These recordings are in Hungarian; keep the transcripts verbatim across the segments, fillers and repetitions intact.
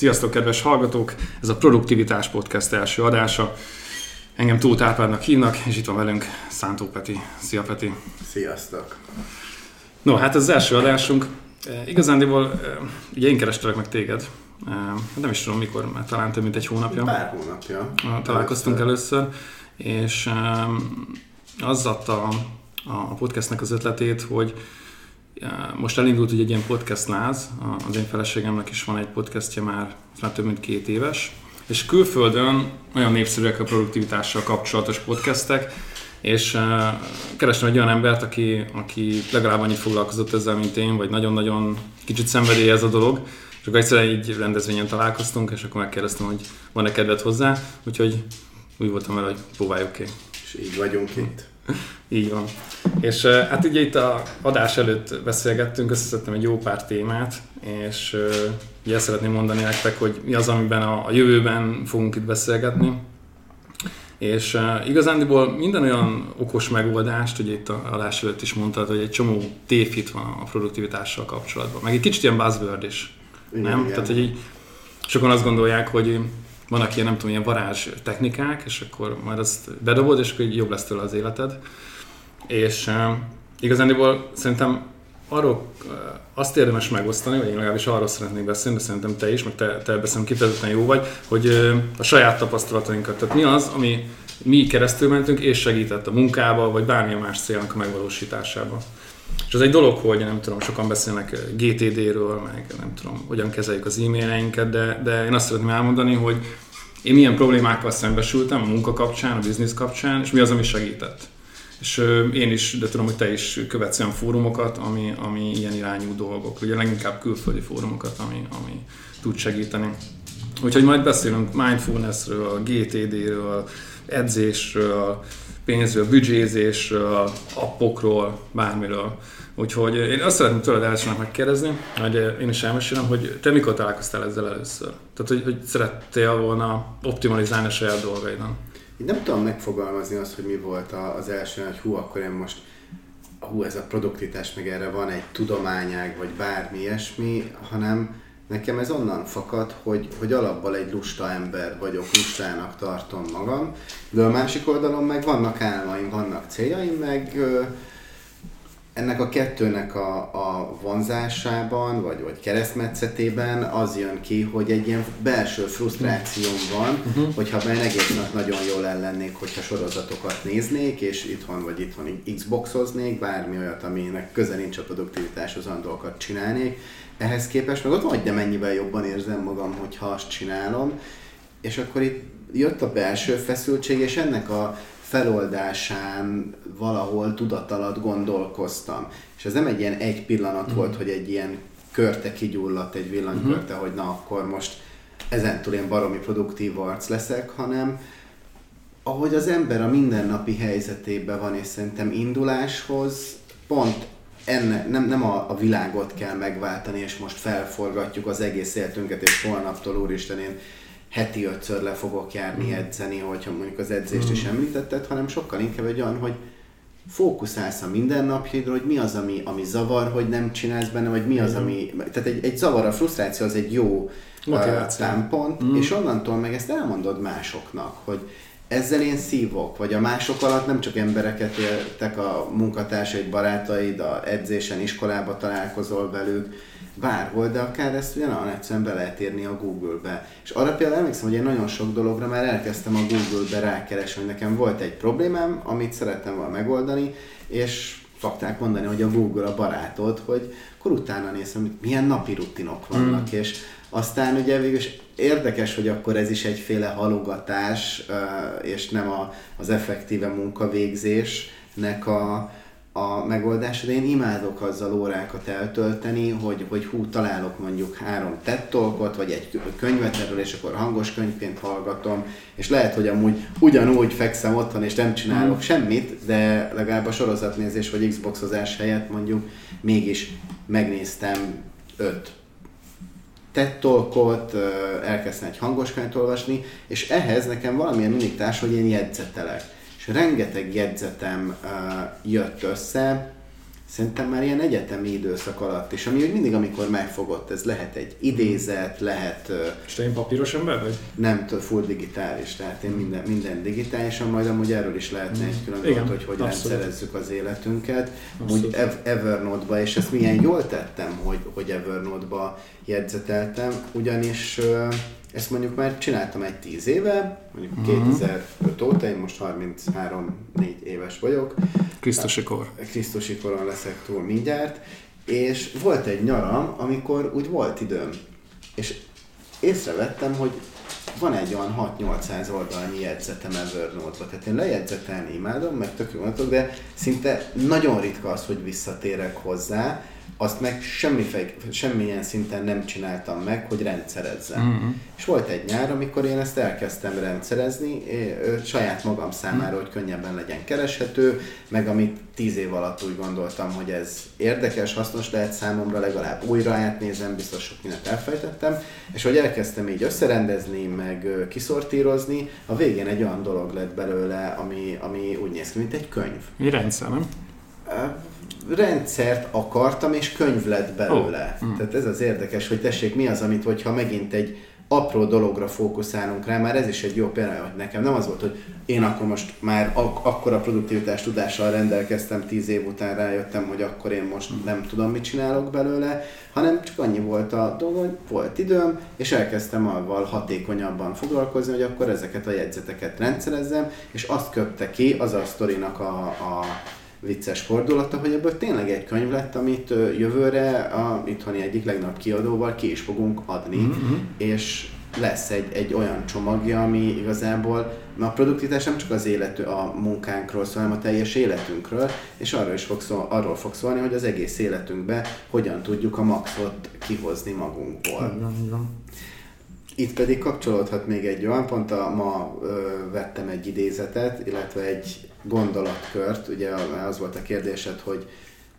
Sziasztok, kedves hallgatók! Ez a Produktivitás Podcast első adása. Engem Tóth Árpádnak hívnak, és itt van velünk Szántó Peti. Szia, Peti! Sziasztok! No, hát ez az első adásunk. E, igazándiból, e, ugye én kerestelek meg téged. E, nem is tudom mikor, mert talán több mint egy hónapja. Pár hónapja. Találkoztunk először, először és e, az adta a, a podcastnek az ötletét, hogy most elindult ugye egy ilyen podcast láz, az én feleségemnek is van egy podcastja már, már több mint két éves, és külföldön olyan népszerűek a produktivitással kapcsolatos podcastek, és kerestem egy olyan embert, aki, aki legalább annyit foglalkozott ezzel, mint én, vagy nagyon-nagyon kicsit szenvedélye ez a dolog, és akkor egyszerűen így rendezvényen találkoztunk, és akkor megkérdeztem, hogy van-e kedved hozzá, úgyhogy úgy voltam vele, hogy próbáljuk ki. És így vagyunk itt. Így van. És hát ugye itt a adás előtt beszélgettünk, összeszedtem egy jó pár témát, és ugye ezt szeretném mondani nektek, hogy mi az, amiben a, a jövőben fogunk itt beszélgetni. És uh, igazándiból minden olyan okos megoldást, ugye itt a adás előtt is mondtad, hogy egy csomó tévhit van a produktivitással kapcsolatban. Meg egy kicsit ilyen buzzword is, igen, nem? Igen. Tehát, hogy így sokan azt gondolják, hogy vannak ilyen, nem tudom, ilyen varázs technikák, és akkor majd azt bedobod, és akkor jobb lesz tőle az életed. És uh, igazándiból szerintem arról uh, azt érdemes megosztani, vagy én legalábbis arról szeretnék beszélni, de szerintem te is, meg te, te beszélni kifejezetten jó vagy, hogy uh, a saját tapasztalatainkat, tehát mi az, ami mi keresztül mentünk, és segített a munkába, vagy bármilyen más célnak a megvalósításába. És az egy dolog, hogy nem tudom, sokan beszélnek gé té dé-ről, meg nem tudom, hogyan kezeljük az e-maileinket, de, de én azt szeretném elmondani, hogy én milyen problémákkal szembesültem a munka kapcsán, a biznisz kapcsán, és mi az, ami segített. És én is, de tudom, hogy te is követsz olyan fórumokat, ami, ami ilyen irányú dolgok, ugye leginkább külföldi fórumokat, ami, ami tud segíteni. Úgyhogy majd beszélünk mindfulnessről, gé té dé-ről, edzésről, pénzről, büdzsézésről, appokról, bármiről. Úgyhogy én azt szeretném tőled elsőnek megkérdezni, hogy én is elmesélem, hogy te mikor találkoztál ezzel először? Tehát, hogy, hogy szerettél volna optimalizálni a saját dolgaidon? Én nem tudom megfogalmazni azt, hogy mi volt az első, hogy hú, akkor én most, hú, ez a produktivitás, meg erre van egy tudományág, vagy bármi ilyesmi, hanem nekem ez onnan fakad, hogy, hogy alapból egy lusta ember vagyok, lustának tartom magam, de a másik oldalon meg vannak álmaim, vannak céljaim, meg ö, ennek a kettőnek a, a vonzásában, vagy, vagy keresztmetszetében az jön ki, hogy egy ilyen belső frusztrációm van, uh-huh. hogyha benne egész nap nagyon jól ellennék, hogyha sorozatokat néznék, és itthon vagy itthon Xboxoznék, bármi olyat, aminek közel nincs a produktivitáshoz, olyan dolgokat csinálnék. Ehhez képest meg ott van, hogy de mennyivel jobban érzem magam, hogyha azt csinálom. És akkor itt jött a belső feszültség, és ennek a feloldásán valahol tudat alatt gondolkoztam. És ez nem egy ilyen egy pillanat mm-hmm. volt, hogy egy ilyen körte kigyulladt, egy villanykörte, mm-hmm. hogy na akkor most ezentúl én baromi produktív arc leszek, hanem ahogy az ember a mindennapi helyzetében van, és szerintem induláshoz pont enne, nem, nem a, a világot kell megváltani, és most felforgatjuk az egész életünket, és holnaptól úristen én heti ötször le fogok járni edzeni, hogyha mondjuk az edzést is említetted, hanem sokkal inkább egy olyan, hogy fókuszálsz a mindennapjaidra, hogy mi az, ami, ami zavar, hogy nem csinálsz benne, vagy mi az, ami... Tehát egy, egy zavar, a frusztráció az egy jó támpont, mm. és onnantól meg ezt elmondod másoknak, hogy ezzel én szívok, vagy a mások alatt nem csak embereket éltek, a munkatársaid, barátaid, a edzésen, iskolába találkozol velük, bárhol, de akár ezt ugyanolyan egyszerűen be lehet írni a Google-be. És arra például emlékszem, hogy én nagyon sok dologra már elkezdtem a Google-be rákeresni, hogy nekem volt egy problémám, amit szerettem volna megoldani, és szokták mondani, hogy a Google a barátod, hogy akkor utána nézem, hogy milyen napi rutinok vannak, mm. és aztán ugye végül is érdekes, hogy akkor ez is egyféle halogatás, és nem az effektíve munkavégzésnek a a megoldás, de én imádok azzal órákat eltölteni, hogy, hogy hú, találok mondjuk három TED-talkot, vagy egy könyvet erről, és akkor hangos könyvként hallgatom, és lehet, hogy amúgy ugyanúgy fekszem otthon, és nem csinálok mm. semmit, de legalább a sorozatnézés vagy Xboxozás helyett mondjuk mégis megnéztem öt TED-talkot, elkezdtem egy hangos könyvet olvasni, és ehhez nekem valamilyen uniktás, hogy én jegyzetelek. És rengeteg jegyzetem uh, jött össze, Szerintem már ilyen egyetemi időszak alatt, és ami mindig, amikor megfogott, ez lehet egy idézet, lehet... És te én papíros ember vagy? Nem, full digitális, tehát én minden, minden digitálisan, majd amúgy erről is lehetne mm. egy külön dolgot, hogy hogy abszolút. Rendszerezzük az életünket. Amúgy Evernote-ba, és ezt milyen jól tettem, hogy, hogy Evernote-ba jegyzeteltem, ugyanis ezt mondjuk már csináltam egy tíz éve, mondjuk uh-huh. kétezer-öt óta, én most harminchárom-négy éves vagyok. Krisztusi kor. Krisztusi koron leszek túl mindjárt, és volt egy nyaram, amikor úgy volt időm, és észrevettem, hogy van egy olyan hat-nyolcszáz oldalnyi jegyzetem Evernote-ba, tehát én lejegyzetelni imádom, meg tök jó mondatok, de szinte nagyon ritka az, hogy visszatérek hozzá, azt meg semmiféle, semmilyen szinten nem csináltam meg, hogy rendszerezzem. Mm-hmm. És volt egy nyár, amikor én ezt elkezdtem rendszerezni, saját magam számára, hogy könnyebben legyen kereshető, meg amit tíz év alatt úgy gondoltam, hogy ez érdekes, hasznos lehet számomra, legalább újra átnézem, biztos sok mindent elfejtettem, és hogy elkezdtem így összerendezni, meg kiszortírozni, a végén egy olyan dolog lett belőle, ami, ami úgy néz ki, mint egy könyv. Mi rendszer, nem? Rendszert akartam, és könyv lett belőle. Oh. Mm. Tehát ez az érdekes, hogy tessék, mi az, amit, hogyha megint egy apró dologra fókuszálunk rá, már ez is egy jó példa, hogy nekem nem az volt, hogy én akkor most már ak- akkora produktivitás tudással rendelkeztem, tíz év után rájöttem, hogy akkor én most nem tudom, mit csinálok belőle, hanem csak annyi volt a dolog, hogy volt időm, és elkezdtem avval hatékonyabban foglalkozni, hogy akkor ezeket a jegyzeteket rendszerezzem, és azt köpte ki az a sztorinak a, a vicces fordulata, hogy ebből tényleg egy könyv lett, amit jövőre a itthoni egyik legnagyobb kiadóval ki is fogunk adni, mm-hmm. és lesz egy, egy olyan csomagja, ami igazából a produktivitás nem csak az élet, a munkánkról szól, hanem a teljes életünkről, és arról is fog szól, arról fog szólni, hogy az egész életünkbe hogyan tudjuk a maxot kihozni magunkból. Igen, igen. Itt pedig kapcsolódhat még egy olyan pont, a, ma ö, vettem egy idézetet, illetve egy gondolatkört, ugye az volt a kérdésed, hogy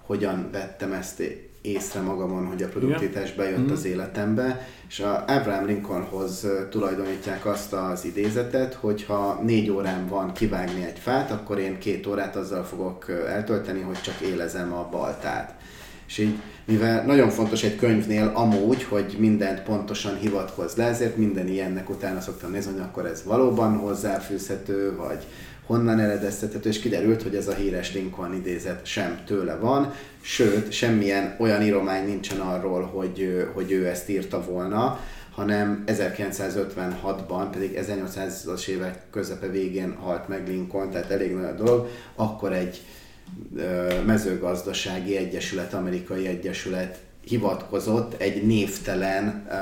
hogyan vettem ezt észre magamon, hogy a produktivitás bejött az életembe, és a Abraham Lincolnhoz tulajdonítják azt az idézetet, hogy ha négy órán van kivágni egy fát, akkor én két órát azzal fogok eltölteni, hogy csak élezem a baltát. És így, mivel nagyon fontos egy könyvnél amúgy, hogy mindent pontosan hivatkozz le, ezért minden ilyennek utána szoktam nézni, hogy akkor ez valóban hozzáfűzhető, vagy honnan eredeztethető, és kiderült, hogy ez a híres Lincoln idézet sem tőle van, sőt, semmilyen olyan íromány nincsen arról, hogy, hogy ő ezt írta volna, hanem ezerkilencszázötvenhatban, pedig ezernyolcszázas évek közepe végén halt meg Lincoln, tehát elég nagy dolog, akkor egy mezőgazdasági egyesület, amerikai egyesület hivatkozott egy névtelen uh,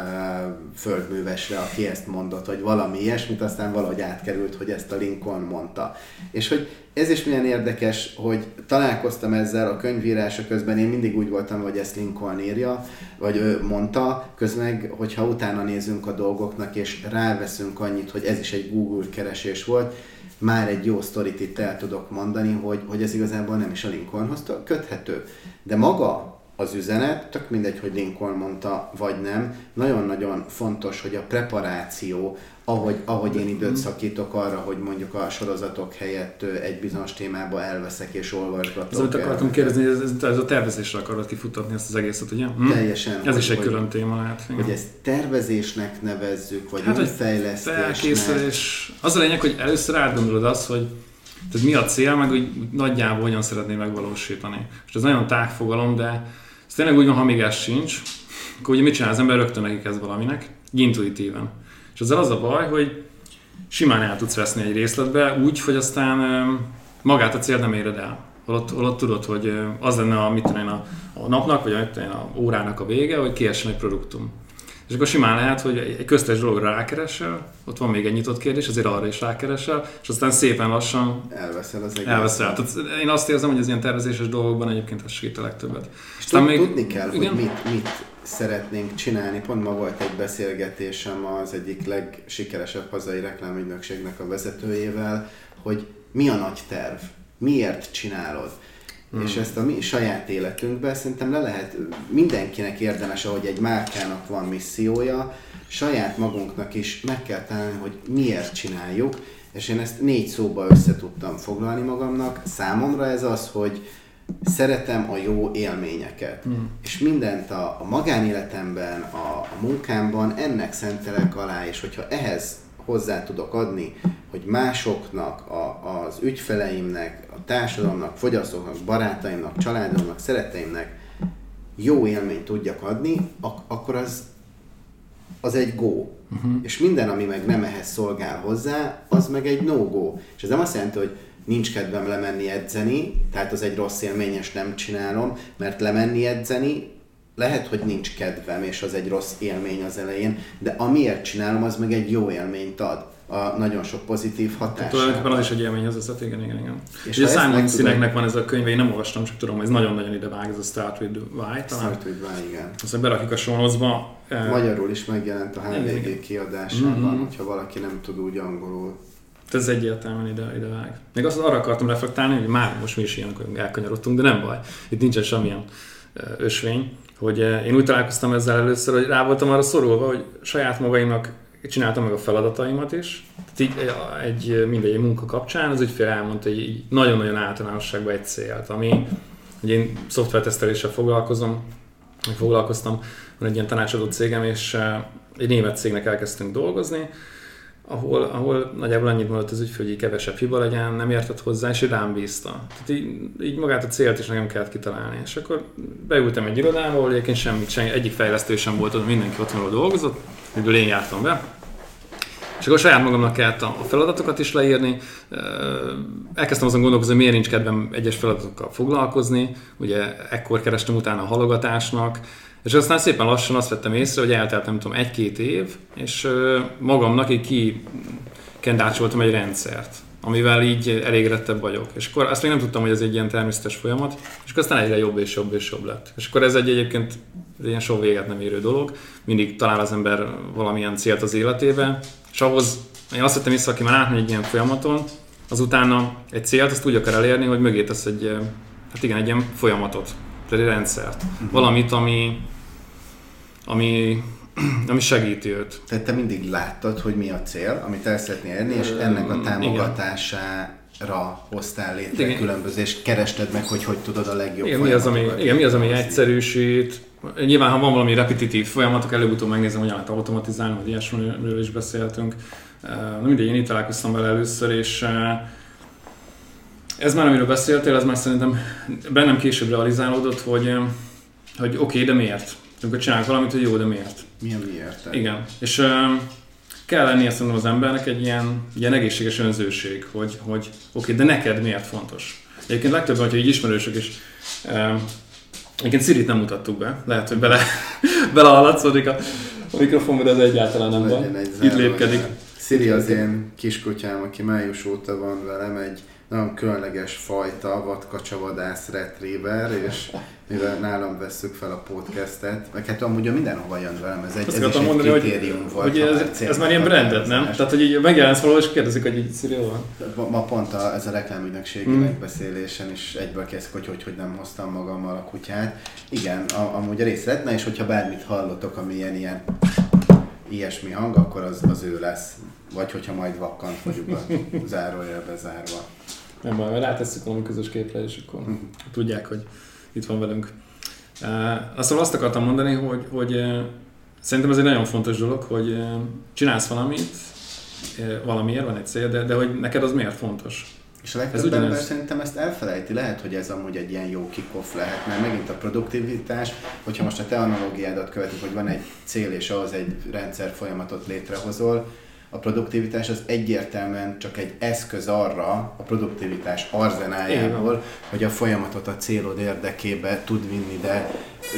földművesre, aki ezt mondott, hogy valami ilyesmit, aztán valahogy átkerült, hogy ezt a Lincoln mondta. És hogy ez is milyen érdekes, hogy találkoztam ezzel a könyvírása közben, én mindig úgy voltam, hogy ezt Lincoln írja, vagy ő mondta, közben, hogyha utána nézünk a dolgoknak, és ráveszünk annyit, hogy ez is egy Google keresés volt, már egy jó sztorit itt el tudok mondani, hogy, hogy ez igazából nem is a Lincolnhoz köthető. De maga az üzenet, tök mindegy, hogy Lincoln mondta, vagy nem, nagyon-nagyon fontos, hogy a preparáció, ahogy, ahogy én időt szakítok arra, hogy mondjuk a sorozatok helyett egy bizonyos témába elveszek és olvasgatok. Ez amit akartam kérdezni, ez, ez a tervezésre akarod kifutatni ezt az egészet, ugye? Hm? Teljesen. Ez is egy külön téma lehet. Igen. Hogy ezt tervezésnek nevezzük, vagy hát, önfejlesztésnek. Az a lényeg, hogy először átgondolod azt, hogy tehát mi a cél, meg úgy nagyjából hogyan szeretné megvalósítani. És ez nagyon tág fogalom, de ez tényleg úgy van, ha még ez sincs, akkor ugye mit csinál az ember, rögtön neki kezd valaminek, így intuitíven. És ezzel az a baj, hogy simán el tudsz veszni egy részletbe úgy, hogy aztán magát a célt nem éred el. Holott, holott tudod, hogy az lenne a, mit tudom én, a, a napnak, vagy a, a órának a vége, hogy kiessen egy produktum. És akkor simán lehet, hogy egy köztes dologra rákeresel, ott van még egy nyitott kérdés, azért arra is rákeresel, és aztán szépen lassan elveszel az egészet. Elveszel. Tehát én azt érzem, hogy az ilyen tervezéses dolgokban egyébként ez segít a legtöbbet. És tud, még... tudni kell, igen? Hogy mit, mit szeretnénk csinálni. Pont ma volt egy beszélgetésem az egyik legsikeresebb hazai reklámügynökségnek a vezetőjével, hogy mi a nagy terv, miért csinálod. Hmm. És ezt a mi saját életünkben szerintem le lehet, mindenkinek érdemes, ahogy egy márkának van missziója, saját magunknak is meg kell találni, hogy miért csináljuk, és én ezt négy szóba össze tudtam foglalni magamnak. Számomra ez az, hogy szeretem a jó élményeket. Mm. És mindent a, a magánéletemben, a, a munkámban ennek szentelek alá, és hogyha ehhez hozzá tudok adni, hogy másoknak, a, az ügyfeleimnek, a társadalomnak, fogyasztóknak, barátaimnak, családomnak, szeretteimnek jó élményt tudjak adni, ak- akkor az, az egy go. Uh-huh. És minden, ami meg nem ehhez szolgál hozzá, az meg egy no-go. És ez nem azt jelenti, hogy nincs kedvem lemenni edzeni, tehát az egy rossz élmény, és nem csinálom, mert lemenni edzeni lehet, hogy nincs kedvem, és az egy rossz élmény az elején, de amiért csinálom, az meg egy jó élményt ad. A nagyon sok pozitív hatás. Tulajdonképpen az is egy élmény, az összet, igen, igen, igen. És ugye Simon Sineknek van ez a könyve, én nem olvastam, csak tudom, hogy ez nagyon-nagyon idevág, ez a Start with the Why. Start with the Why, igen. Aztán berakjuk a sonozba. Magyarul is megjelent a há vé gé kiadásában, mm-hmm. hogyha valaki nem tud úgy angolul. Ez egyértelműen ide, idevág. Még azt arra akartam reflektálni, hogy már most mi is ilyenkor elkanyarodtunk, de nem baj. Itt nincsen semmilyen ösvény, hogy én úgy találkoztam ezzel először, hogy rá voltam arra szorulva, hogy saját magaimnak csináltam meg a feladataimat is. Így egy, mindegy egy munka kapcsán az ügyfél elmondta, hogy nagyon-nagyon általánosságban egy célt, ami, hogy én szoftverteszteléssel foglalkozom, foglalkoztam, van egy ilyen tanácsadó cégem, és egy német cégnek elkezdtünk dolgozni, ahol, ahol nagyjából annyit mondott az ügyfél, hogy kevesebb hiba legyen, nem értett hozzá, és rám bízta. Tehát így, így magát a célt is nekem kellett kitalálni. És akkor beültem egy irodába, ahol egyébként semmit, semmi, egyik fejlesztő sem volt, mindenki otthonról dolgozott, miből én jártam be. És akkor saját magamnak kellett a feladatokat is leírni. Elkezdtem azon gondolkozni, hogy miért nincs kedvem egyes feladatokkal foglalkozni. Ugye ekkor kerestem utána a halogatásnak. És aztán szépen lassan azt vettem észre, hogy eltelt nem tudom, egy-két év, és magamnak így kikendácsoltam egy rendszert, amivel így elégedettebb vagyok. És akkor azt még nem tudtam, hogy ez egy ilyen természetes folyamat, és akkor aztán egyre jobb és jobb és jobb lett. És akkor ez egy egyébként ilyen soha véget nem érő dolog, mindig talál az ember valamilyen célt az életébe, és ahhoz, én azt vettem vissza, aki már átmegy egy ilyen folyamaton, azutána egy célt azt úgy akar elérni, hogy mögé tesz egy, hát igen, egy ilyen folyamatot. Tehát egy rendszert. Uh-huh. Valamit, ami, ami, ami segíti őt. Tehát te mindig láttad, hogy mi a cél, amit el szeretnél érni, és ennek a támogatására hoztál létre igen. különbözést, kerested meg, hogy hogy tudod a legjobb igen, mi az, ami, igen, mi az, ami egyszerűsít. Nyilván, ha van valami repetitív folyamatok, előbb-utóbb megnézem, hogy lehet automatizálni, vagy ilyesmiről is beszéltünk. Na mindegy, én itt találkoztam vele először, és ez már, amiről beszéltél, ez már szerintem bennem később realizálódott, hogy, hogy oké, okay, de miért? Amikor csinálok valamit, hogy jó, de miért? Milyen miért? Igen. És uh, kell lennie szerintem az embernek egy ilyen, ilyen egészséges önzőség, hogy, hogy oké, okay, de neked miért fontos? Egyébként legtöbben, hogyha így ismerősök is, uh, egyébként Szirit nem mutattuk be, lehet, hogy bele, belehaladszódik a, a mikrofonba, de ez egyáltalán nem van. Itt lépkedik. Sziri az én kiskutyám, aki május óta van velem, egy nagyon különleges fajta vadkacsavadász retriever, és mivel nálam vesszük fel a podcastet, meg hát amúgy mindenhova jön velem, ez egy, ez is mondani, egy kritérium hogy, volt. Hogy ez, ez már ilyen brandet, nem? Tehát, hogy így megjelensz valahol, és kérdezik, hogy így Sziri van. Ma pont a, ez a reklámügynökségi megbeszélésen hmm. is egyből kezdik, hogy, hogy hogy nem hoztam magammal a kutyát. Igen, a, amúgy a részletne, és hogyha bármit hallotok, ami ilyen, ilyen ilyesmi hang, akkor az, az ő lesz. Vagy hogyha majd vakkant vagyunk a zárójelbe bezárva. Nem baj, mert rátesszük valami közös képre, és akkor tudják, hogy itt van velünk. Aztán azt akartam mondani, hogy, hogy szerintem ez egy nagyon fontos dolog, hogy csinálsz valamit, valamiért van egy cél, de, de hogy neked az miért fontos? És a legtöbb ember szerintem ezt elfelejti. Lehet, hogy ez amúgy egy ilyen jó kick-off lehet, mert megint a produktivitás, hogyha most a te analógiádat követjük, hogy van egy cél, és ahhoz egy rendszer folyamatot létrehozol, a produktivitás az egyértelműen csak egy eszköz arra, a produktivitás arzenájából, hogy a folyamatot a célod érdekébe tud vinni, de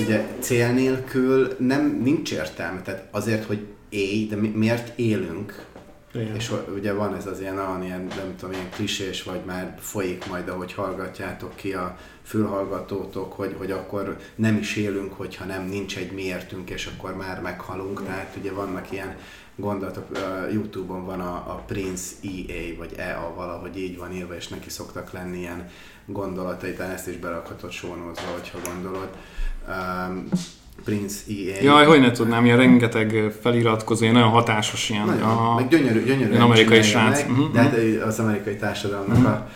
ugye cél nélkül nem, nincs értelme. Tehát azért, hogy élj, de mi, miért élünk? Igen. És ugye van ez az ilyen, ah, ilyen, nem tudom, ilyen klisés, vagy már folyik majd, ahogy hallgatjátok ki a fülhallgatótok, hogy, hogy akkor nem is élünk, hogyha nem, nincs egy miértünk, és akkor már meghalunk. Igen. Tehát ugye vannak ilyen gondolatok, uh, YouTube-on van a, a Prince í á, vagy í á, valahogy így van írva, és neki szoktak lenni ilyen gondolatai, tehát ezt is berakhatod sónózva, hogyha gondolod. Um, Prince í á. Jaj, hogy ne tudnám, ilyen rengeteg feliratkozó, ilyen nagyon hatásos ilyen. Nagyon, a, meg gyönyörű, gyönyörű. Amerikai srác. Meg, uh-huh. De az amerikai társadalomnak uh-huh. a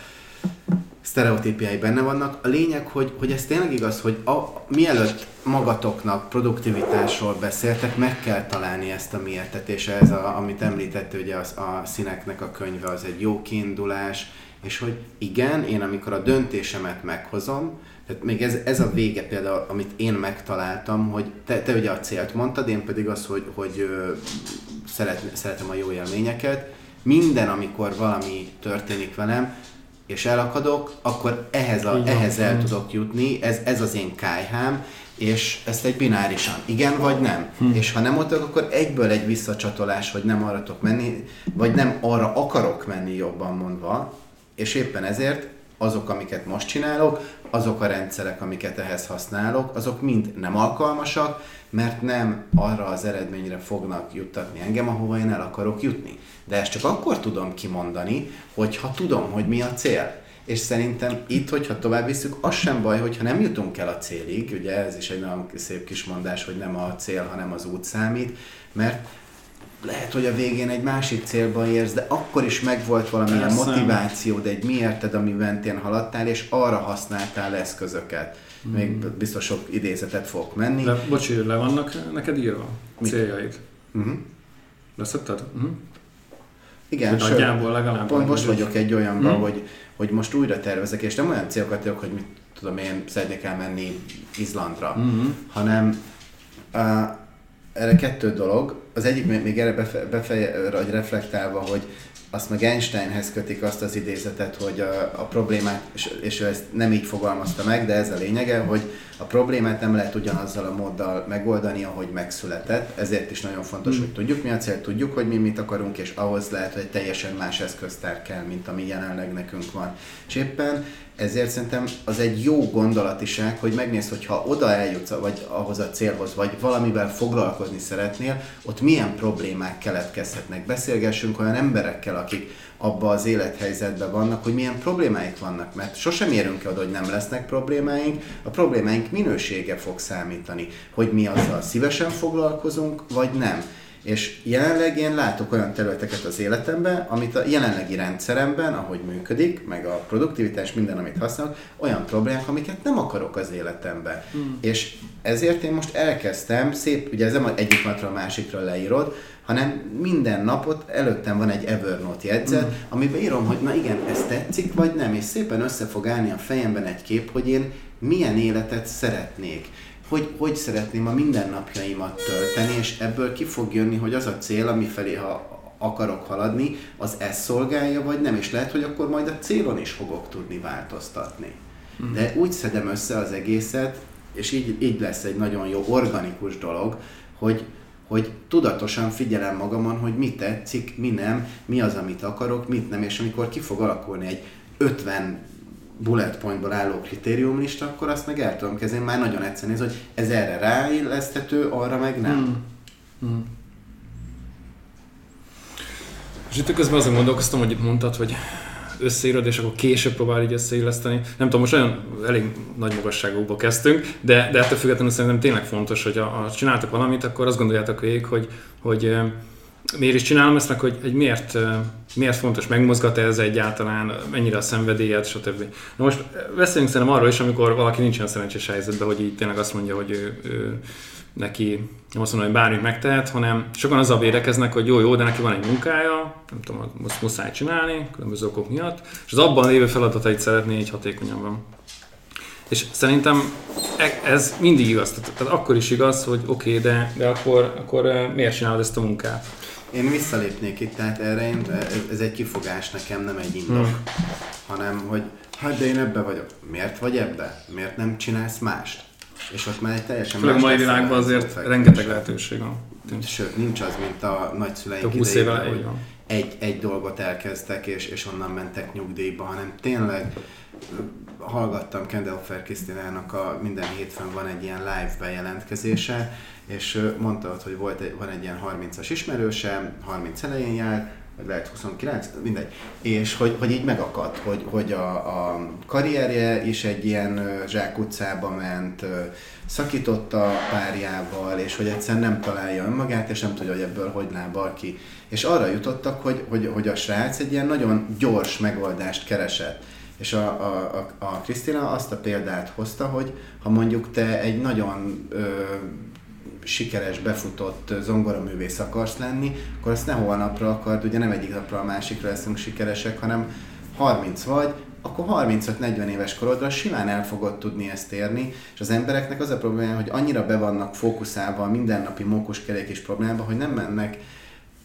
sztereotípiái benne vannak. A lényeg, hogy, hogy ez tényleg igaz, hogy a, mielőtt magatoknak produktivitásról beszéltek, meg kell találni ezt a miértet, és ez, a, amit említett, ugye az, a Sineknek a könyve, az egy jó kiindulás, és hogy igen, én amikor a döntésemet meghozom, tehát még ez, ez a vége például, amit én megtaláltam, hogy te, te ugye a célt mondtad, én pedig az, hogy, hogy szeret, szeretem a jó élményeket. Minden, amikor valami történik velem, és elakadok, akkor ehhez, a, ehhez el tudok jutni, ez, ez az én kályhám, és ezt egy binárisan, igen vagy nem. Hm. És ha nem ott vagyok, akkor egyből egy visszacsatolás, hogy nem arra tudok menni, vagy nem arra akarok menni, jobban mondva, és éppen ezért azok, amiket most csinálok, azok a rendszerek, amiket ehhez használok, azok mind nem alkalmasak, mert nem arra az eredményre fognak juttatni engem, ahova én el akarok jutni. De ezt csak akkor tudom kimondani, hogyha tudom, hogy mi a cél. És szerintem itt, hogyha tovább visszük, az sem baj, hogyha nem jutunk el a célig, ugye ez is egy nagyon szép kis mondás, hogy nem a cél, hanem az út számít, mert lehet, hogy a végén egy másik célba érsz, de akkor is megvolt valamilyen motivációd, egy miérted, ami mentén haladtál, és arra használtál eszközöket. Még hmm. biztos sok idézetet fogok menni. Le, bocsi, le vannak neked írva céljaid? Uh-huh. Leszetted? Uh-huh. Igen, sőt, legalább pont most vagyok egy olyanban, hmm. hogy, hogy most újra tervezek, és nem olyan célokat vagyok, hogy mit tudom én, szeretnék elmenni Izlandra, hmm. hanem a, erre kettő dolog. Az egyik még erre befeje, befeje, reflektálva, hogy azt meg Einsteinhez kötik azt az idézetet, hogy a, a problémát, és ő ezt nem így fogalmazta meg, de ez a lényege, hogy a problémát nem lehet ugyanazzal a móddal megoldani, ahogy megszületett. Ezért is nagyon fontos, mm. hogy tudjuk mi a cél, tudjuk, hogy mi mit akarunk, és ahhoz lehet, hogy teljesen más eszköztár kell, mint ami jelenleg nekünk van. És éppen ezért szerintem az egy jó gondolatiság, hogy megnézd, hogy ha oda eljutsz, vagy ahhoz a célhoz, vagy valamivel foglalkozni szeretnél, ott milyen problémák keletkezhetnek. Beszélgessünk olyan emberekkel, akik abba az élethelyzetben vannak, hogy milyen problémáik vannak, mert sosem érünk el oda, hogy nem lesznek problémáink, a problémáink minősége fog számítani, hogy mi azzal szívesen foglalkozunk, vagy nem. És jelenleg én látok olyan területeket az életemben, amit a jelenlegi rendszeremben, ahogy működik, meg a produktivitás, minden, amit használok, olyan problémák, amiket nem akarok az életemben. Hmm. És ezért én most elkezdtem, szép, ugye ez nem egyik napra a másikra leírod, hanem minden napot előttem van egy Evernote jegyzet, hmm. amiben írom, hogy na igen, ez tetszik, vagy nem, és szépen össze fog állni a fejemben egy kép, hogy én milyen életet szeretnék. Hogy, hogy szeretném a mindennapjaimat tölteni, és ebből ki fog jönni, hogy az a cél, amifelé ha akarok haladni, az ezt szolgálja, vagy nem, és lehet, hogy akkor majd a célon is fogok tudni változtatni. Mm-hmm. De úgy szedem össze az egészet, és így, így lesz egy nagyon jó organikus dolog, hogy, hogy tudatosan figyelem magamon, hogy mi tetszik, mi nem, mi az, amit akarok, mit nem, és amikor ki fog alakulni egy ötven bullet pointból álló kritériumlista, akkor azt meg el tudom kezdeni, már nagyon egyszerűen néz, hogy ez erre ráilleszthető, arra meg nem. Mm. Mm. És itt közben azon gondolkoztam, hogy itt mondtad, hogy összeírod, és akkor később próbál így összeilleszteni. Nem tudom, most olyan elég nagy magasságokba kezdtünk, de, de ettől függetlenül szerintem tényleg fontos, hogy ha csináltak valamit, akkor azt gondoljátok végig, hogy, hogy miért is csinálom ezt, hogy, hogy miért, miért fontos, megmozgat-e ez egyáltalán, mennyire a szenvedélyed, stb. Na most beszéljünk szerintem arról is, amikor valaki nincs olyan szerencsés helyzetben, hogy így tényleg azt mondja, hogy ő, ő, neki nem azt mondom, hogy bármit megtehet, hanem sokan azzal védekeznek, hogy jó, jó, de neki van egy munkája, nem tudom, most muszáj csinálni, különböző okok miatt, és az abban lévő feladatait szeretné így hatékonyabban. És szerintem ez mindig igaz, tehát akkor is igaz, hogy oké, okay, de, de akkor, akkor miért csinálod ezt a munkát? Én visszalépnék itt, tehát erre én, ez egy kifogás nekem, nem egy indok, hmm. hanem hogy hát de én ebbe vagyok. Miért vagy ebbe? Miért nem csinálsz mást? És ott már egy teljesen főleg más... Főleg mai világban azért szükség. Rengeteg lehetőség van. Sőt, nincs az, mint a nagyszüleink idejében, hogy egy, egy dolgot elkezdtek és, és onnan mentek nyugdíjba, hanem tényleg hallgattam Kende-Hoffer Krisztinának a minden hétfőn van egy ilyen live bejelentkezése, és mondta, hogy volt egy, van egy ilyen harmincas ismerőse, harminc elején jár, vagy lehet huszonkilenc, mindegy. És hogy, hogy így megakadt, hogy, hogy a, a karrierje is egy ilyen zsákutcába ment, szakította párjával, és hogy egyszer nem találja önmagát, és nem tudja, hogy ebből hogy lábal ki. És arra jutottak, hogy, hogy, hogy a srác egy ilyen nagyon gyors megoldást keresett. És a, a, a, a Krisztina azt a példát hozta, hogy ha mondjuk te egy nagyon ö, sikeres, befutott zongoraművész akarsz lenni, akkor azt ne holnapra akard, ugye nem egyik napra a másikra leszünk sikeresek, hanem harminc vagy, akkor harmincöt-negyven éves korodra simán el fogod tudni ezt érni, és az embereknek az a problémája, hogy annyira be vannak fókuszálva a mindennapi mókuskerék és problémába, hogy nem mennek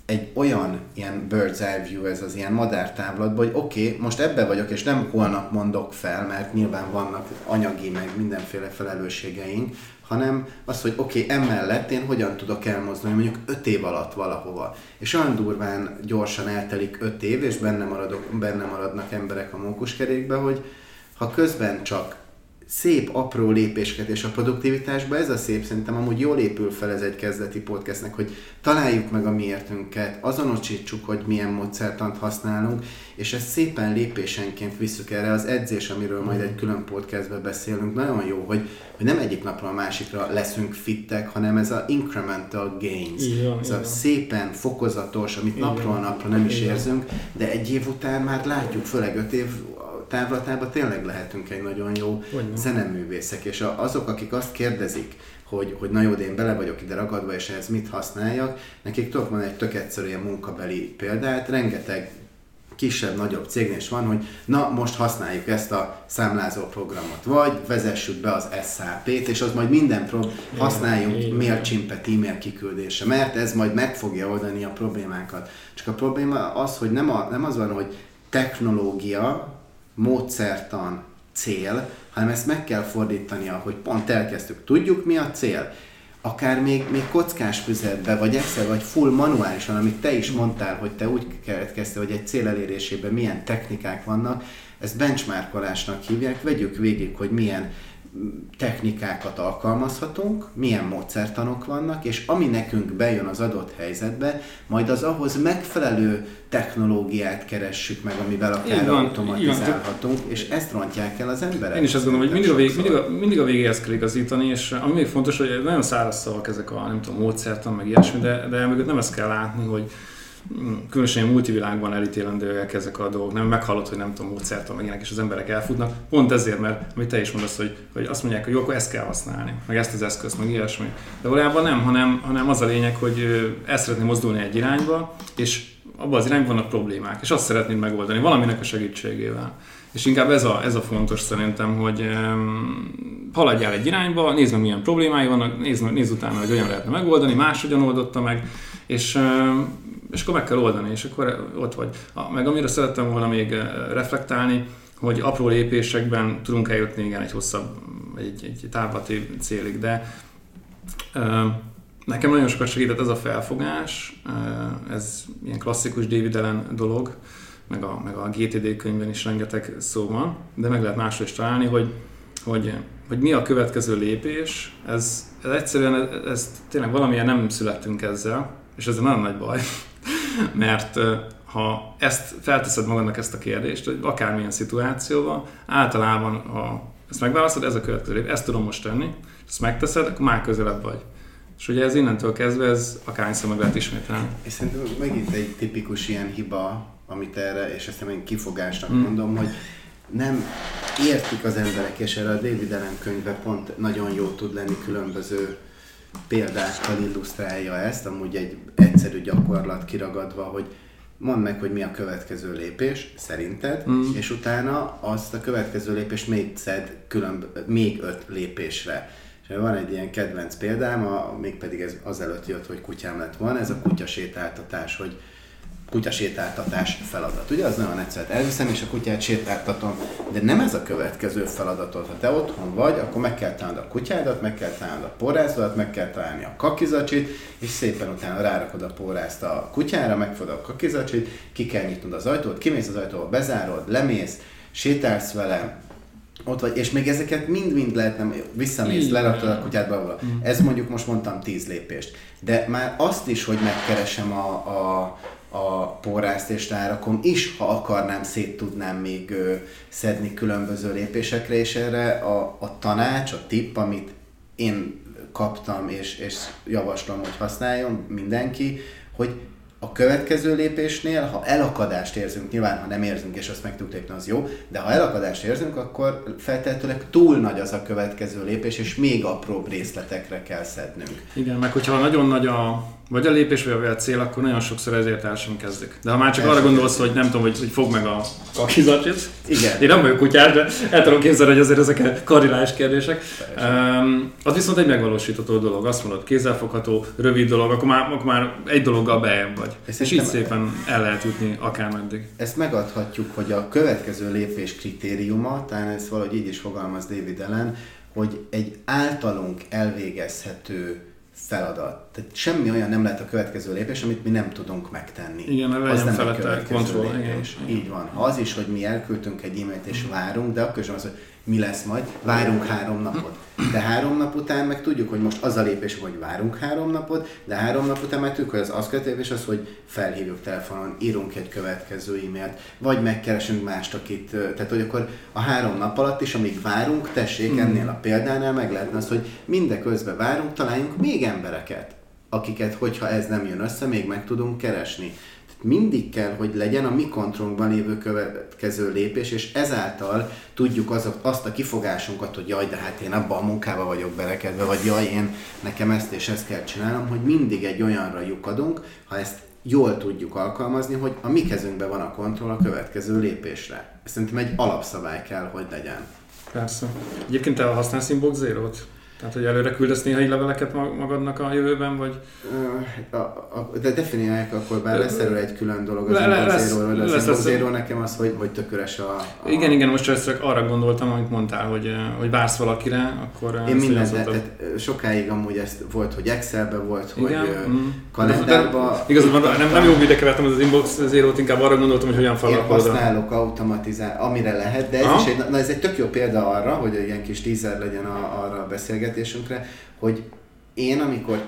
egy olyan ilyen bird's eye view, ez az ilyen madártáblatban, hogy oké, okay, most ebben vagyok, és nem holnap mondok fel, mert nyilván vannak anyagi, meg mindenféle felelősségeink, hanem az, hogy oké, okay, emellett én hogyan tudok elmozdulni mondjuk öt év alatt valahova. És olyan durván gyorsan eltelik öt év, és benne, maradok, benne maradnak emberek a mókuskerékbe, hogy ha közben csak szép, apró lépéseket és a produktivitásban, ez a szép, szerintem amúgy jól épül fel ez egy kezdeti podcastnek, hogy találjuk meg a miértünket, azonosítsuk, hogy milyen módszertant használunk, és ezt szépen lépésenként visszük erre. Az edzés, amiről majd egy külön podcastben beszélünk, nagyon jó, hogy, hogy nem egyik napra a másikra leszünk fittek, hanem ez a incremental gains, igen, ez igen. A szépen fokozatos, amit igen. napról napra nem is igen. érzünk, de egy év után már látjuk, főleg öt év távlatában tényleg lehetünk egy nagyon jó Olyan. zeneművészek, és azok, akik azt kérdezik, hogy, hogy na jó, de én bele vagyok ide ragadva, és ehhez mit használjak, nekik tudok mondani egy tök egyszerű ilyen munkabeli példát, rengeteg kisebb-nagyobb cégnél is van, hogy na most használjuk ezt a számlázó programot, vagy vezessük be az es á pét, és az majd minden pro- használjunk Mailchimpet e-mail kiküldése, mert ez majd meg fogja oldani a problémákat. Csak a probléma az, hogy nem, a, nem az van, hogy technológia, módszertan, cél, hanem ezt meg kell fordítania, hogy pont elkezdtük, tudjuk mi a cél. Akár még, még kockás füzetbe, vagy Excel, vagy full manuálisan, amit te is mondtál, hogy te úgy keletkeztél, hogy egy cél elérésében milyen technikák vannak, ezt benchmarkolásnak hívják, vegyük végig, hogy milyen technikákat alkalmazhatunk, milyen módszertanok vannak, és ami nekünk bejön az adott helyzetbe, majd az ahhoz megfelelő technológiát keressük meg, amivel akár van, automatizálhatunk, van, és ezt rontják el az emberek. Én is azt gondolom, hogy mindig a, mindig, a, mindig a végéhez kell igazítani, és ami még fontos, hogy nagyon száraz szavak ezek a nem tudom, módszertan, meg ilyesmi, de, de mögött nem ezt kell látni, hogy különösen a multivilágban elítélendőek ezek a dolgok, nem meghallod, hogy nem tudom, módszertan meg ilyenek, és az emberek elfutnak, pont ezért, mert amit te is mondasz, hogy, hogy azt mondják, hogy jó, akkor ezt kell használni, meg ezt az eszközt, meg ilyesmi. De valójában nem, hanem, hanem az a lényeg, hogy el szeretném mozdulni egy irányba, és abban az irányban vannak problémák, és azt szeretnéd megoldani valaminek a segítségével. És inkább ez a, ez a fontos szerintem, hogy um, haladjál egy irányba, nézd meg milyen problémái vannak, nézd, nézd utána, hogy hogyan lehetne megoldani, máshogyan oldotta meg, és um, és akkor meg kell oldani, és akkor ott vagy. Meg amire szerettem volna még reflektálni, hogy apró lépésekben tudunk eljutni igen egy hosszabb, egy, egy távlati célig, de ö, nekem nagyon sokat segített ez a felfogás, ö, ez ilyen klasszikus David Allen dolog, meg a, meg a gé té dé könyvben is rengeteg szó van, de meg lehet máshol is találni, hogy, hogy, hogy mi a következő lépés, ez, ez egyszerűen, ez tényleg valamilyen nem születtünk ezzel, és ez nagyon nagy baj. Mert ha ezt felteszed magadnak ezt a kérdést, hogy akármilyen szituációban, általában ha ezt megválaszod, ez a következő lép, ezt tudom most tenni, ezt megteszed, akkor már közelebb vagy. És ugye ez innentől kezdve, ez akárhányszor meg lehet ismételni. És szerintem megint egy tipikus ilyen hiba, amit erre, és ezt én kifogásnak hmm. mondom, hogy nem értik az emberek, és erre a David Allen könyve pont nagyon jó tud lenni különböző példákkal illusztrálja ezt, amúgy egy egyszerű gyakorlat kiragadva, hogy mondd meg, hogy mi a következő lépés, szerinted, mm. és utána azt a következő lépést még szed különb- még öt lépésre. És van egy ilyen kedvenc példám, a, mégpedig ez azelőtt jött, hogy kutyám lett volna, ez a kutyasétáltatás, hogy kutyasétáltatás feladat. Ugye az nagyon egyszerű, elviszem és a kutyát sétáltatom, de nem ez a következő feladatod. Ha te otthon vagy, akkor meg kell találnod a kutyádat, meg kell találnod a pórázodat, meg kell találni a kakizacsit, és szépen utána rárakod a pórázt a kutyára, megfogod a kakizacsit, ki kell nyitnod az ajtót, kimész az ajtóba, bezárod, lemész, sétálsz vele, ott vagy, és még ezeket mind-mind lehetne, visszamész, lerakod a kutyát valahol. Ez mondjuk most mondtam tíz lépést. De már azt is, hogy megkeresem a, a a pórázt és rárakom is, ha akarnám, szét tudnám még ö, szedni különböző lépésekre, és erre a, a tanács, a tipp, amit én kaptam, és, és javaslom, hogy használjon mindenki, hogy a következő lépésnél, ha elakadást érzünk, nyilván ha nem érzünk, és azt meg tudjuk lépni, az jó, de ha elakadást érzünk, akkor feltétlenül túl nagy az a következő lépés, és még apróbb részletekre kell szednünk. Igen, meg hogyha nagyon nagy a, vagy a lépés, vagy a cél, akkor nagyon sokszor ezért el sem kezdik. De ha már csak el arra gondolsz, hogy nem tudom, hogy, hogy fog meg a kakizacsit. Igen. Én nem vagyok kutyás, de el tudom képzelni, hogy azért ezek a kardinális kérdések. Um, az viszont egy megvalósítható dolog, azt mondod, kézzelfogható, rövid dolog, akkor már, akkor már egy dologgal bejebb vagy. Ezt és így szépen el lehet jutni akármeddig. Ezt megadhatjuk, hogy a következő lépés kritériuma, talán ezt valahogy így is fogalmaz David Allen, hogy egy általunk elvégezhető feladat. Tehát semmi olyan nem lehet a következő lépés, amit mi nem tudunk megtenni. Igen, az nem a következő lépés. Igen. Így van. Az is, hogy mi elküldtünk egy e-mailt és várunk, de akkor is az, hogy mi lesz majd, várunk három napot. De három nap után meg tudjuk, hogy most az a lépés, hogy várunk három napot, de három nap után meg tudjuk, hogy az az következő az, hogy felhívjuk telefonon, írunk egy következő e-mailt, vagy megkeresünk mást, akit, tehát hogy akkor a három nap alatt is, amíg várunk, tessék, ennél a példánál meg lehetne az, hogy mindeközben várunk, találjunk még embereket, akiket, hogyha ez nem jön össze, még meg tudunk keresni. Mindig kell, hogy legyen a mi kontrollunkban lévő következő lépés, és ezáltal tudjuk azok, azt a kifogásunkat, hogy jaj, de hát én abban a munkában vagyok belekedve, vagy jaj, én nekem ezt és ezt kell csinálnom, hogy mindig egy olyanra lyukadunk, ha ezt jól tudjuk alkalmazni, hogy a mi kezünkben van a kontroll a következő lépésre. Szerintem egy alapszabály kell, hogy legyen. Persze. Egyébként te használsz Inbox Zero-t? Tehát, hogy előre küldesz néha így leveleket magadnak a jövőben, vagy? A, a, de definiálják akkor, bár lesz erről egy külön dolog az Inbox Zero, vagy az Inbox Zero nekem az, hogy, hogy tök üres a, a... Igen, igen, most csak arra gondoltam, amit mondtál, hogy, hogy vársz valakire, akkor... Én mindent, tehát sokáig amúgy ezt volt, hogy Excelben volt, igen, hogy mm. kalendárban... Igazad, nem, nem jó ide kevertem az Inbox Zero-t, inkább arra gondoltam, hogy hogyan foglalkozol. Én használok, automatizál, amire lehet, de ez, is egy, na, ez egy tök jó példa arra, hogy ilyen kis teaser legyen a, arra beszélgetni, hogy én amikor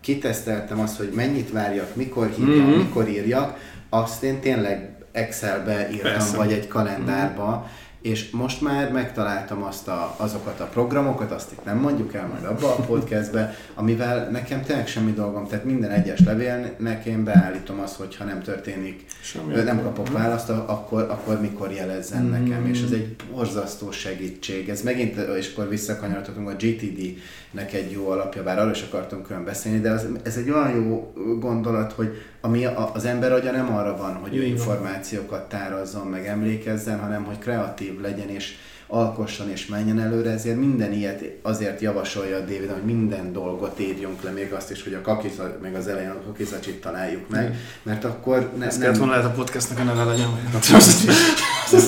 kiteszteltem azt, hogy mennyit várjak, mikor hívjam, mm-hmm. mikor írjak, azt én tényleg Excelbe írtam, persze. vagy egy kalendárba, mm-hmm. és most már megtaláltam azt a, azokat a programokat, azt itt nem mondjuk el majd abba a podcastbe, amivel nekem tényleg semmi dolgom, tehát minden egyes levélnek én beállítom azt, hogy ha nem történik, semmi nem kapok nem. választ, akkor, akkor mikor jelezzen mm-hmm. nekem, és ez egy borzasztó segítség. Ez megint, és akkor visszakanyarodhatunk a G T D-nek egy jó alapja, bár arról is akartunk külön beszélni, de az, ez egy olyan jó gondolat, hogy ami a, az ember agya nem arra van, hogy ő információkat tárazzon, meg emlékezzen, hanem hogy kreatív legyen, és alkosson és menjen előre, ezért minden ilyet azért javasolja a David, hogy minden dolgot írjunk le, még azt is, hogy a kakizacsit, meg az elején a kakizacsit találjuk meg, mert akkor... Ne, ezt nem... kellett volna lehet a podcastnak a neve legyen, vagy...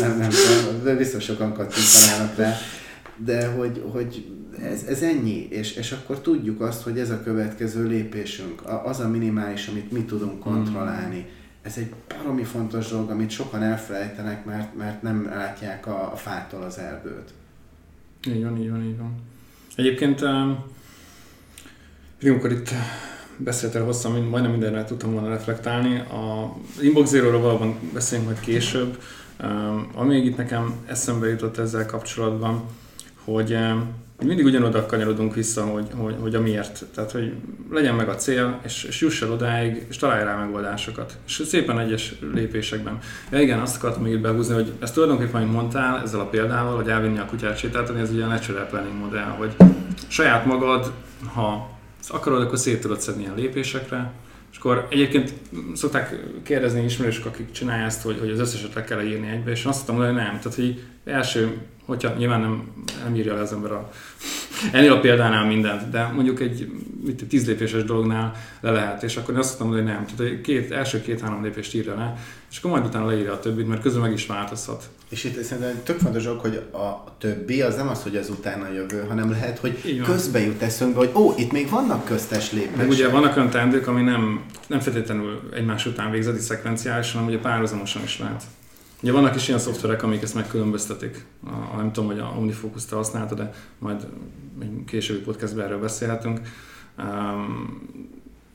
Nem, nem, nem, biztos sokan kattintanának rá, de hogy... hogy Ez, ez ennyi, és, és akkor tudjuk azt, hogy ez a következő lépésünk, az a minimális, amit mi tudunk kontrollálni. Ez egy baromi fontos dolog, amit sokan elfelejtenek, mert, mert nem látják a, a fától az erdőt. Így van, így van, így van. Egyébként, amikor itt beszéltél hosszan, majdnem mindenre tudtam volna reflektálni, az Inbox Zero-ról valóban beszélünk majd később. Amíg itt nekem eszembe jutott ezzel kapcsolatban, hogy mindig ugyanoda kanyarodunk vissza, hogy, hogy, hogy a miért. Tehát, hogy legyen meg a cél, és, és juss el odáig, és találj rá megoldásokat. És szépen egyes lépésekben. Ja igen, azt akartam még itt behúzni, hogy ezt tulajdonképpen, amit mondtál ezzel a példával, hogy elvinni a kutyát sétáltani, ez ugye a natural planning modell, hogy saját magad, ha akarod, akkor szét tudod szedni a lépésekre. És akkor egyébként szokták kérdezni ismerősök, akik csinálják ezt, hogy, hogy az összeset le kell írni egybe, és azt mondtam, hogy nem. Tehát, hogy első, hogyha nyilván nem, nem írja le az ember a, ennél a példánál mindent, de mondjuk egy tíz lépéses dolognál le lehet, és akkor én azt mondtam, hogy nem. Tehát hogy két, első két-három lépést írja le, és akkor majd utána leírja a többit, mert közben meg is változhat. És itt szerintem tök fontos dolog, hogy a többi az nem az, hogy az utána jövő, hanem lehet, hogy közbe jut eszünkbe, hogy ó, itt még vannak köztes lépések. Meg ugye vannak olyan teendők, ami nem, nem feltétlenül egymás után végzeti szekvenciálisan, hanem ugye párhuzamosan is lehet. Ugye vannak is ilyen szoftverek, amik ezt megkülönböztetik. A, nem tudom, hogy a OmniFocust használta, de majd későbbi podcastben erről beszélhetünk. Um,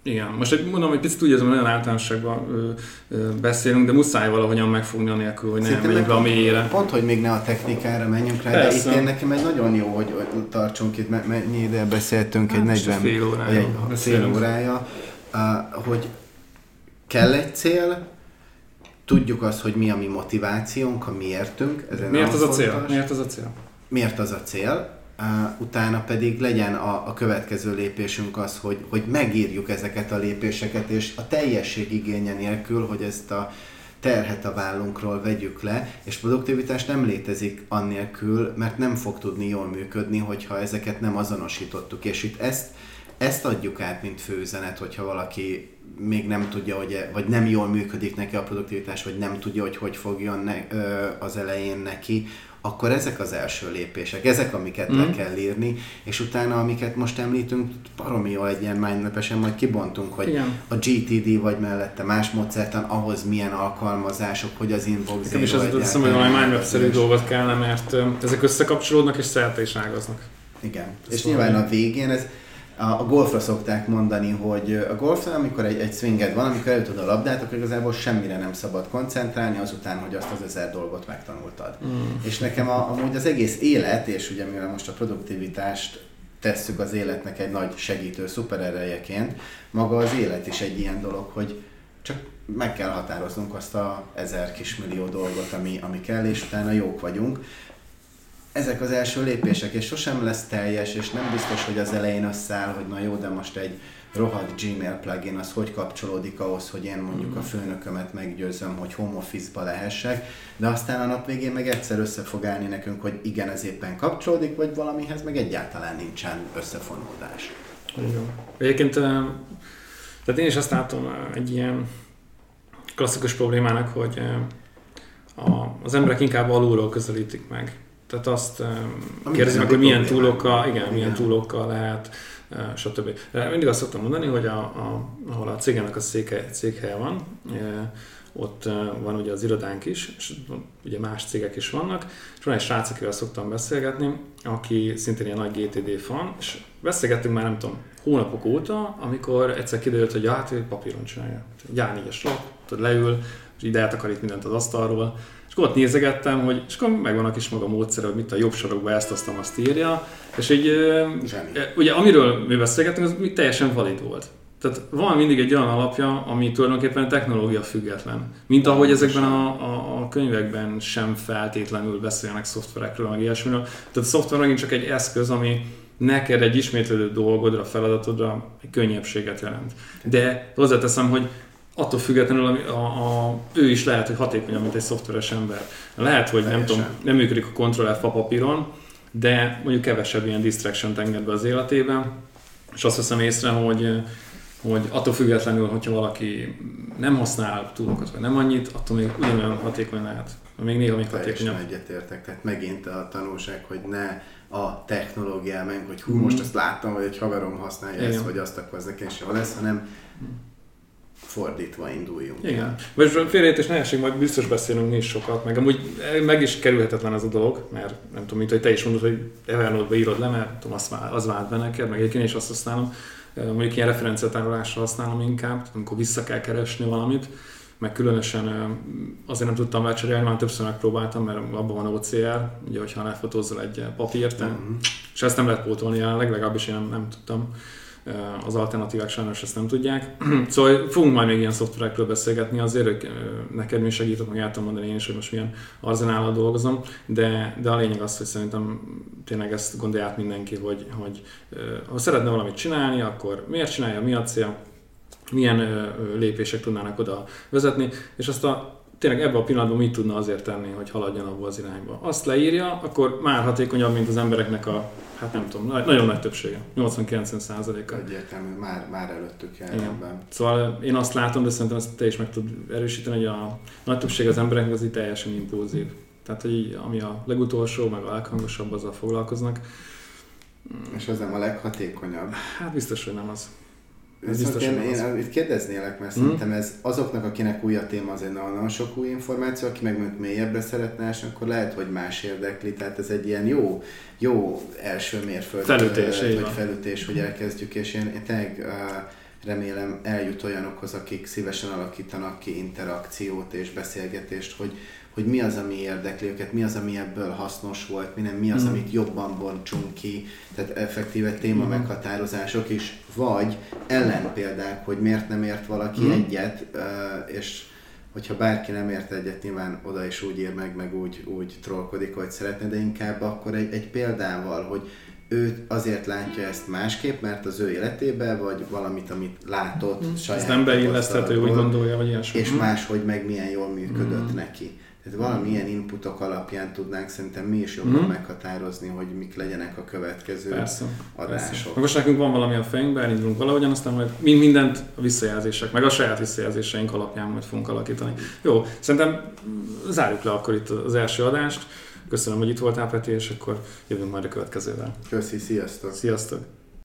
igen, most egy, mondom, hogy picit úgy érzem, hogy nagyon általánosságban ö, ö, beszélünk, de muszáj valahogyan megfogni anélkül, hogy ne menjünk be a mélyére. Pont, hogy még ne a technikára menjünk rá, persze. De itt én nekem egy nagyon jó, hogy tartsunk itt, mert mennyi ide beszéltünk, hát, egy negyven fél órája, egy, fél órája, hogy kell egy cél, tudjuk azt, hogy mi a mi motivációnk, a miértünk. Miért az a cél? Miért az a cél? Miért az a cél? Utána pedig legyen a, a következő lépésünk az, hogy, hogy megírjuk ezeket a lépéseket, és a teljesség igénye nélkül, hogy ezt a terhet a vállunkról vegyük le, és produktivitás nem létezik annélkül, mert nem fog tudni jól működni, hogyha ezeket nem azonosítottuk. És itt ezt, ezt adjuk át, mint főüzenet, hogyha valaki még nem tudja, hogy, vagy nem jól működik neki a produktivitás, vagy nem tudja, hogy hogy fogjon ne, az elején neki, akkor ezek az első lépések, ezek, amiket mm. le kell írni, és utána, amiket most említünk, baromi jól egy ilyen mindmapesen majd kibontunk, hogy igen. A gé té dé vagy mellette más módszertan, ahhoz milyen alkalmazások, hogy az inbox zero. És azt hiszem, hogy valami mindmapszerű dolgot kellene, mert ezek összekapcsolódnak és szerte is ágaznak. Igen, ez és nyilván a végén ez a golfra szokták mondani, hogy a golfra, amikor egy, egy swinged van, amikor elütöd a labdát, akkor igazából semmire nem szabad koncentrálni, azután, hogy azt az ezer dolgot megtanultad. Mm. És nekem a, amúgy az egész élet, és ugye mivel most a produktivitást tesszük az életnek egy nagy segítő szupererejeként, maga az élet is egy ilyen dolog, hogy csak meg kell határoznunk azt a ezer kismillió dolgot, ami, ami kell, és utána jók vagyunk. Ezek az első lépések, és sosem lesz teljes, és nem biztos, hogy az elején összeáll, hogy na jó, de most egy rohadt Gmail plugin, az hogy kapcsolódik ahhoz, hogy én mondjuk a főnökömet meggyőzöm, hogy home office-ba lehessek, de aztán a nap végén meg egyszer össze fog állni nekünk, hogy igen, ez éppen kapcsolódik, vagy valamihez meg egyáltalán nincsen összefonódás. Jó. Egyébként, tehát én is azt látom egy ilyen klasszikus problémának, hogy az emberek inkább alulról közelítik meg. Tehát azt kérdezik meg, hogy milyen túlokkal, igen, igen, milyen túlokkal lehet, stb. Mindig azt szoktam mondani, hogy a, a, ahol a cégemnek a széke, székhely van, ott van ugye az irodánk is, és ugye más cégek is vannak, és van egy srác, akivel szoktam beszélgetni, aki szintén ilyen nagy gé té dé fan, és beszélgettünk már nem tudom, hónapok óta, amikor egyszer kiderült, hogy hát ő papíron csinálja. A négyes lap, leül, és ide eltakarít mindent az asztalról. És ott nézegettem, hogy és akkor megvan a kis maga módszere, hogy mit a jobb sarokba ezt aztán azt írja, és így, ugye amiről mi beszélgettünk, az még teljesen valid volt. Tehát van mindig egy olyan alapja, ami tulajdonképpen technológia független. Mint ahogy ezekben a, a, a könyvekben sem feltétlenül beszélnek szoftverekről, meg ilyesmiről. Tehát a szoftver megint csak egy eszköz, ami neked egy ismétlődő dolgodra, feladatodra egy könnyebséget jelent. De hozzáteszem, hogy attól függetlenül a, a, a, ő is lehet, hogy hatékonyabb, mint egy szoftveres ember. Lehet, hogy nem, tudom, nem működik a Ctrl-F a papíron, de mondjuk kevesebb ilyen distraction-t enged be az életében, és azt veszem észre, hogy, hogy attól függetlenül, hogyha valaki nem használ túlokat, vagy nem annyit, attól még ugyanolyan hatékony lehet. Még néha még hatékonyabb. Teljesen egyetértek, tehát megint a tanulság, hogy ne a technológiában, hogy hú, most azt láttam, hogy egy haverom használja ezt, vagy azt, akkor az nekem sem lesz, hanem fordítva induljunk. Igen. Vagy félreértés ne essék, majd biztos beszélünk mi is sokat, meg amúgy meg is kerülhetetlen ez a dolog, mert nem tudom, mint hogy te is mondod, hogy Evernote-ba írod le, mert tudom, az vált be neked, meg egyébként is azt használom, mondjuk ilyen referenciatárolásra használom inkább, amikor vissza kell keresni valamit, meg különösen azért nem tudtam becserélni, már többször megpróbáltam, mert abban van o cé er, ugye, hogyha lefotózzal egy papírt, mm-hmm. és ezt nem lehet pótolni jelenleg, legalábbis én nem, nem tudtam. Az alternatívák sajnos ezt nem tudják. Szóval fogunk majd még ilyen szoftverekről beszélgetni, azért hogy neked mi segített, meg el tudom mondani én is, hogy most milyen arzenállal dolgozom, de, de a lényeg az, hogy szerintem tényleg ezt gondolja át mindenki, hogy, hogy ha szeretne valamit csinálni, akkor miért csinálja, mi a cél, milyen lépések tudnának oda vezetni, és azt a tényleg ebben a pillanatban mit tudna azért tenni, hogy haladjon abba az irányba. Azt leírja, akkor már hatékonyabb, mint az embereknek a, hát nem tudom, nagyon nagy többsége, nyolcvan-kilencven százaléka. Egyértelmű, már, már előttük jár ebben. Szóval én azt látom, de szerintem ezt te is meg tud erősíteni, hogy a nagy többség az embereknek az így teljesen impulzív. Tehát, hogy ami a legutolsó, meg a leghangosabb, azzal foglalkoznak. És az nem a leghatékonyabb? Hát biztos, hogy nem az. Viszont én, én itt kérdeznélek, mert hmm. szerintem ez azoknak, akinek új a téma, azért nagyon sok új információ, aki meg mélyebbre szeretne, és akkor lehet, hogy más érdekli, tehát ez egy ilyen jó, jó első mérföld, felütés, vagy felütés, hogy elkezdjük, és én, én tényleg remélem eljut olyanokhoz, akik szívesen alakítanak ki interakciót és beszélgetést, hogy, hogy mi az, ami érdekli őket, mi az, ami ebből hasznos volt, mi nem, mi az, amit jobban bontsunk ki, tehát effektíve téma meghatározások is, vagy ellenpéldák, hogy miért nem ért valaki mm. egyet, és hogyha bárki nem ért egyet, nyilván oda is úgy ír meg, meg úgy, úgy trollkodik, hogy szeretne, de inkább akkor egy, egy példával, hogy ő azért látja ezt másképp, mert az ő életében, vagy valamit, amit látott mm. saját. Ez nem beilleszthető, úgy gondolja, vagy ilyesmi. És máshogy meg milyen jól működött mm. neki. Tehát valamilyen inputok alapján tudnánk szerintem mi is jobban mm. meghatározni, hogy mik legyenek a következő persze, adások. Persze. Most nekünk van valami a fejünkben, elindulunk valahogyan, aztán majd mindent a visszajelzések, meg a saját visszajelzéseink alapján majd fogunk alakítani. Jó, szerintem zárjuk le akkor itt az első adást. Köszönöm, hogy itt voltál, Peti, és akkor jövünk majd a következővel. Köszi, sziasztok! Sziasztok!